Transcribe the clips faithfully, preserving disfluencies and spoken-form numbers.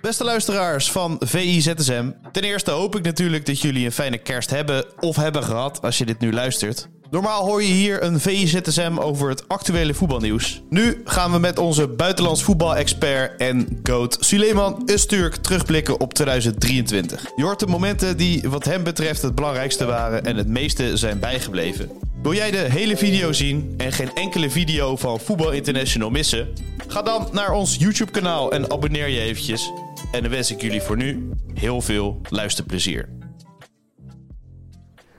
Beste luisteraars van V I Z S M, ten eerste hoop ik natuurlijk dat jullie een fijne kerst hebben of hebben gehad als je dit nu luistert. Normaal hoor je hier een V I Z S M over het actuele voetbalnieuws. Nu gaan we met onze buitenlands voetbalexpert en goat Süleyman Öztürk terugblikken op tweeduizend drieëntwintig. Je hoort de momenten die wat hem betreft het belangrijkste waren en het meeste zijn bijgebleven. Wil jij de hele video zien en geen enkele video van Voetbal International missen? Ga dan naar ons YouTube kanaal en abonneer je eventjes. En dan wens ik jullie voor nu heel veel luisterplezier.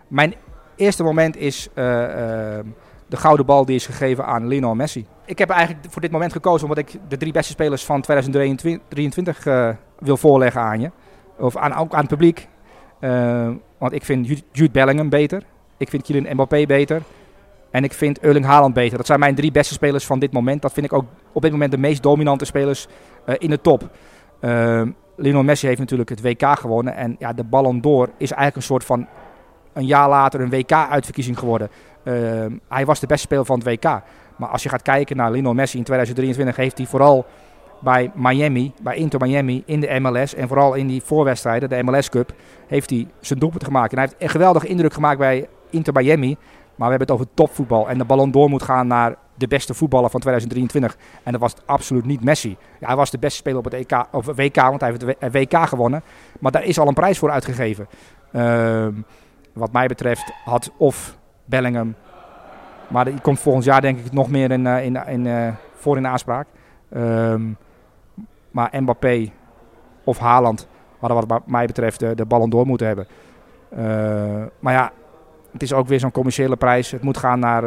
Mijn eerste moment is uh, uh, de gouden bal die is gegeven aan Lionel Messi. Ik heb eigenlijk voor dit moment gekozen omdat ik de drie beste spelers van tweeduizend drieëntwintig uh, wil voorleggen aan je. Of aan, ook aan het publiek. Uh, want ik vind Jude Bellingham beter. Ik vind Kylian Mbappé beter. En ik vind Erling Haaland beter. Dat zijn mijn drie beste spelers van dit moment. Dat vind ik ook op dit moment de meest dominante spelers uh, in de top. Uh, Lionel Messi heeft natuurlijk het W K gewonnen. En ja, de Ballon d'Or is eigenlijk een soort van een jaar later een W K-uitverkiezing geworden. Uh, hij was de beste speler van het W K. Maar als je gaat kijken naar Lionel Messi in tweeduizend drieëntwintig... heeft hij vooral bij Miami, bij Inter Miami, in de M L S... en vooral in die voorwedstrijden, de M L S Cup... heeft hij zijn doelpunt gemaakt. En hij heeft een geweldige indruk gemaakt bij Inter Miami... Maar we hebben het over topvoetbal. En de Ballon d'Or moet gaan naar de beste voetballer van tweeduizend drieëntwintig. En dat was absoluut niet Messi. Ja, hij was de beste speler op het E K, of W K, want hij heeft het W K gewonnen. Maar daar is al een prijs voor uitgegeven. Uh, wat mij betreft had of Bellingham... Maar die komt volgend jaar denk ik nog meer in, in, in, uh, voor in de aanspraak. Um, maar Mbappé of Haaland hadden wat mij betreft de, de Ballon d'Or moeten hebben. Uh, maar ja... Het is ook weer zo'n commerciële prijs. Het moet gaan naar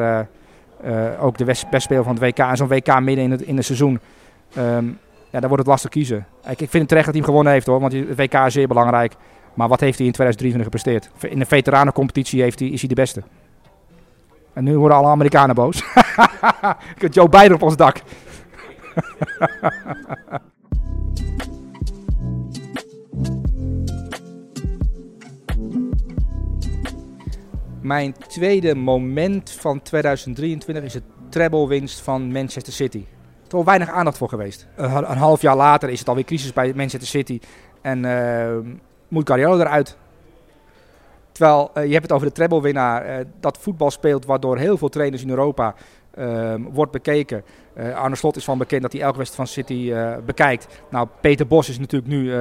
uh, uh, ook de best, best speler van het W K. En zo'n W K midden in het, in het seizoen. Um, ja, dan wordt het lastig kiezen. Ik, ik vind het terecht dat hij hem gewonnen heeft hoor. Want het W K is zeer belangrijk. Maar wat heeft hij in tweeduizend drieëntwintig gepresteerd? In de veteranencompetitie heeft hij, is hij de beste. En nu worden alle Amerikanen boos. Ik heb Joe Biden op ons dak. Mijn tweede moment van tweeduizend drieëntwintig is de treble-winst van Manchester City. Er is al weinig aandacht voor geweest. Een half jaar later is het alweer crisis bij Manchester City. En uh, moet Guardiola eruit. Terwijl, uh, je hebt het over de treble-winnaar. Uh, dat voetbal speelt waardoor heel veel trainers in Europa uh, wordt bekeken. Uh, Arne Slot is van bekend dat hij elke wedstrijd van City uh, bekijkt. Nou, Peter Bos is natuurlijk nu uh,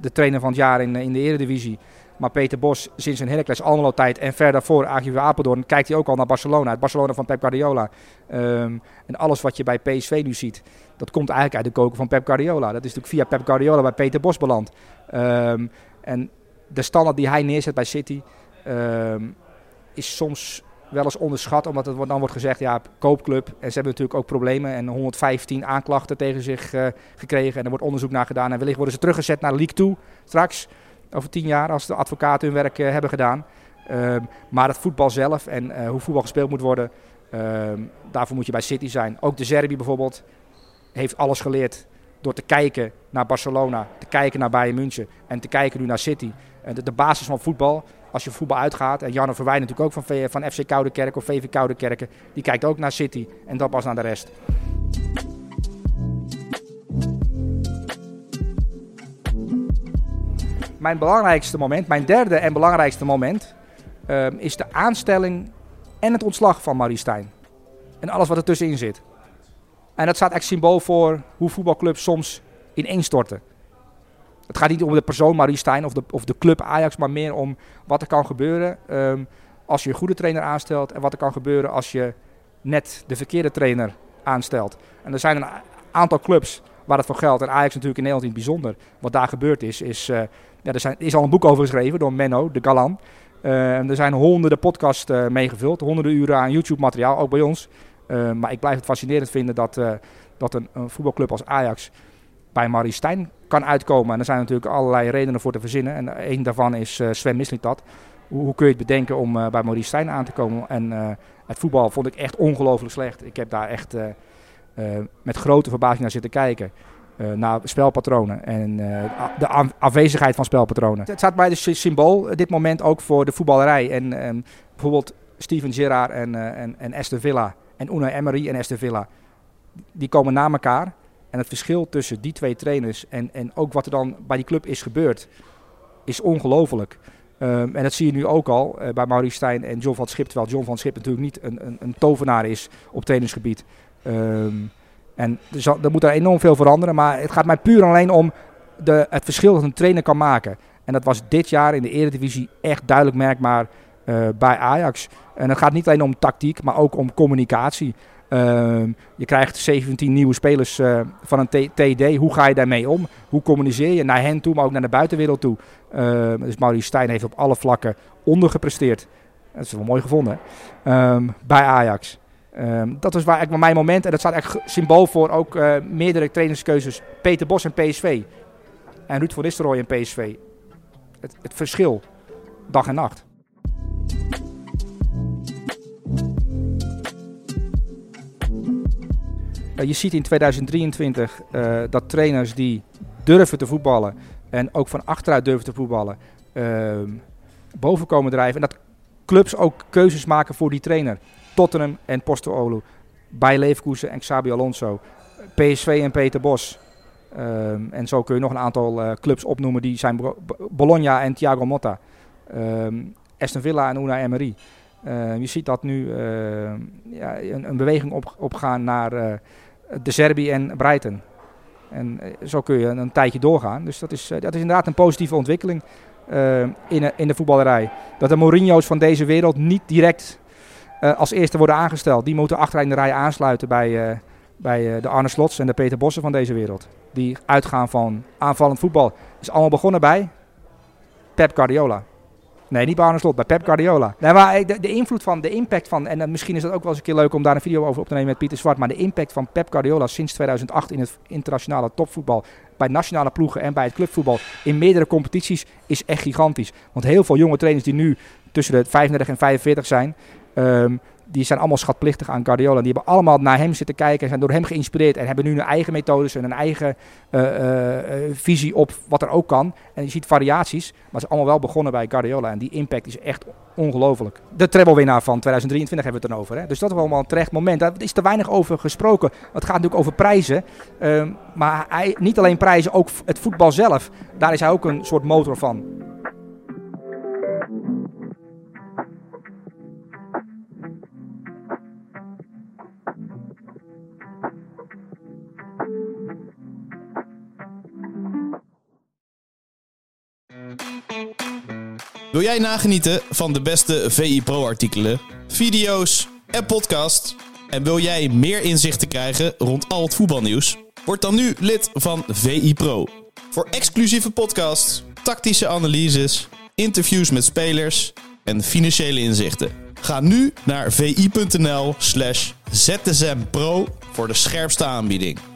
de trainer van het jaar in, in de Eredivisie. Maar Peter Bos, sinds zijn Heracles Almelo tijd en verder voor A J V Apeldoorn, kijkt hij ook al naar Barcelona. Het Barcelona van Pep Guardiola. Um, en alles wat je bij P S V nu ziet, dat komt eigenlijk uit de koker van Pep Guardiola. Dat is natuurlijk via Pep Guardiola bij Peter Bos beland. Um, en de standaard die hij neerzet bij City um, is soms wel eens onderschat. Omdat het dan wordt gezegd, ja, koopclub. En ze hebben natuurlijk ook problemen. En honderdvijftien aanklachten tegen zich uh, gekregen. En er wordt onderzoek naar gedaan. En wellicht worden ze teruggezet naar League Two straks. Over tien jaar, als de advocaten hun werk uh, hebben gedaan. Um, maar het voetbal zelf en uh, hoe voetbal gespeeld moet worden, um, daarvoor moet je bij City zijn. Ook De Zerbi bijvoorbeeld heeft alles geleerd door te kijken naar Barcelona, te kijken naar Bayern München en te kijken nu naar City. Uh, de, de basis van voetbal, als je voetbal uitgaat, en Janne Verwijn natuurlijk ook van, van F C Koudenkerk of V V Koudenkerken, die kijkt ook naar City en dat pas naar de rest. Mijn belangrijkste moment, mijn derde en belangrijkste moment, uh, is de aanstelling en het ontslag van Maurice Steijn. En alles wat er tussenin zit. En dat staat echt symbool voor hoe voetbalclubs soms ineenstorten. Het gaat niet om de persoon Maurice Steijn of de, of de club Ajax, maar meer om wat er kan gebeuren um, als je een goede trainer aanstelt. En wat er kan gebeuren als je net de verkeerde trainer aanstelt. En er zijn een aantal clubs waar het voor geldt. En Ajax natuurlijk in Nederland in het bijzonder. Wat daar gebeurd is, is... Uh, Ja, er zijn, is al een boek over geschreven door Menno de Galan. Uh, er zijn honderden podcasts uh, meegevuld, honderden uren aan YouTube-materiaal, ook bij ons. Uh, maar ik blijf het fascinerend vinden dat, uh, dat een, een voetbalclub als Ajax bij Maurice Steijn kan uitkomen. En er zijn natuurlijk allerlei redenen voor te verzinnen. En één daarvan is uh, Sven Mislintat. Hoe, hoe kun je het bedenken om uh, bij Maurice Steijn aan te komen? En uh, het voetbal vond ik echt ongelooflijk slecht. Ik heb daar echt uh, uh, met grote verbazing naar zitten kijken. Uh, naar spelpatronen en uh, de a- afwezigheid van spelpatronen. Het staat bij de symbool dit moment ook voor de voetballerij. En, en bijvoorbeeld Steven Gerrard en, uh, en, en Aston Villa en Unai Emery en Aston Villa. Die komen na elkaar. En het verschil tussen die twee trainers en, en ook wat er dan bij die club is gebeurd, is ongelooflijk. Um, en dat zie je nu ook al uh, bij Maurice Steijn en John van Schip. Terwijl John van Schip natuurlijk niet een, een, een tovenaar is op trainingsgebied. Um, en er, zal, er moet er enorm veel veranderen. Maar het gaat mij puur en alleen om de, het verschil dat een trainer kan maken. En dat was dit jaar in de Eredivisie echt duidelijk merkbaar uh, bij Ajax. En het gaat niet alleen om tactiek, maar ook om communicatie. Uh, je krijgt zeventien nieuwe spelers uh, van een t- TD. Hoe ga je daarmee om? Hoe communiceer je naar hen toe, maar ook naar de buitenwereld toe? Uh, dus Maurice Steijn heeft op alle vlakken ondergepresteerd. Dat is wel mooi gevonden, hè? Um, bij Ajax. Um, dat was waar, eigenlijk mijn moment. En dat staat echt symbool voor ook uh, meerdere trainerskeuzes. Peter Bos en P S V. En Ruud van Nistelrooy en P S V. Het, het verschil. Dag en nacht. Je ziet in tweeduizend drieëntwintig uh, dat trainers die durven te voetballen en ook van achteruit durven te voetballen, uh, boven komen drijven. En dat clubs ook keuzes maken voor die trainer. Tottenham en Postecoglou, Bayer Leverkusen en Xabi Alonso, P S V en Peter Bos. Uh, en zo kun je nog een aantal uh, clubs opnoemen, die zijn Bo- Bologna en Thiago Motta, uh, Aston Villa en Unai Emery. Uh, je ziet dat nu uh, ja, een, een beweging op, opgaan naar... Uh, De Zerbi en Brighton. En zo kun je een, een tijdje doorgaan. Dus dat is, dat is inderdaad een positieve ontwikkeling uh, in, in de voetballerij. Dat de Mourinho's van deze wereld niet direct uh, als eerste worden aangesteld. Die moeten achterin de rij aansluiten bij, uh, bij uh, de Arne Slots en de Peter Bossen van deze wereld. Die uitgaan van aanvallend voetbal. Is allemaal begonnen bij Pep Guardiola. Nee, niet bij Arne Slot, bij Pep Guardiola. Nee, maar de, de invloed van, de impact van, en misschien is dat ook wel eens een keer leuk om daar een video over op te nemen met Pieter Zwart, maar de impact van Pep Guardiola sinds tweeduizend acht in het internationale topvoetbal, bij nationale ploegen en bij het clubvoetbal, in meerdere competities, is echt gigantisch. Want heel veel jonge trainers die nu tussen de vijfendertig en vijfenveertig zijn, um, die zijn allemaal schatplichtig aan Guardiola. Die hebben allemaal naar hem zitten kijken en zijn door hem geïnspireerd en hebben nu hun eigen methodes en hun eigen uh, uh, visie op wat er ook kan. En je ziet variaties, maar ze zijn allemaal wel begonnen bij Guardiola. En die impact is echt ongelooflijk. De treble-winnaar van tweeduizend drieëntwintig hebben we het dan over, hè? Dus dat is wel een terecht moment. Daar is te weinig over gesproken. Het gaat natuurlijk over prijzen. Um, maar hij, niet alleen prijzen, ook het voetbal zelf. Daar is hij ook een soort motor van. Wil jij nagenieten van de beste V I Pro-artikelen, video's en podcasts? En wil jij meer inzichten krijgen rond al het voetbalnieuws? Word dan nu lid van V I Pro. Voor exclusieve podcasts, tactische analyses, interviews met spelers en financiële inzichten. Ga nu naar vi.nl slash zsmpro voor de scherpste aanbieding.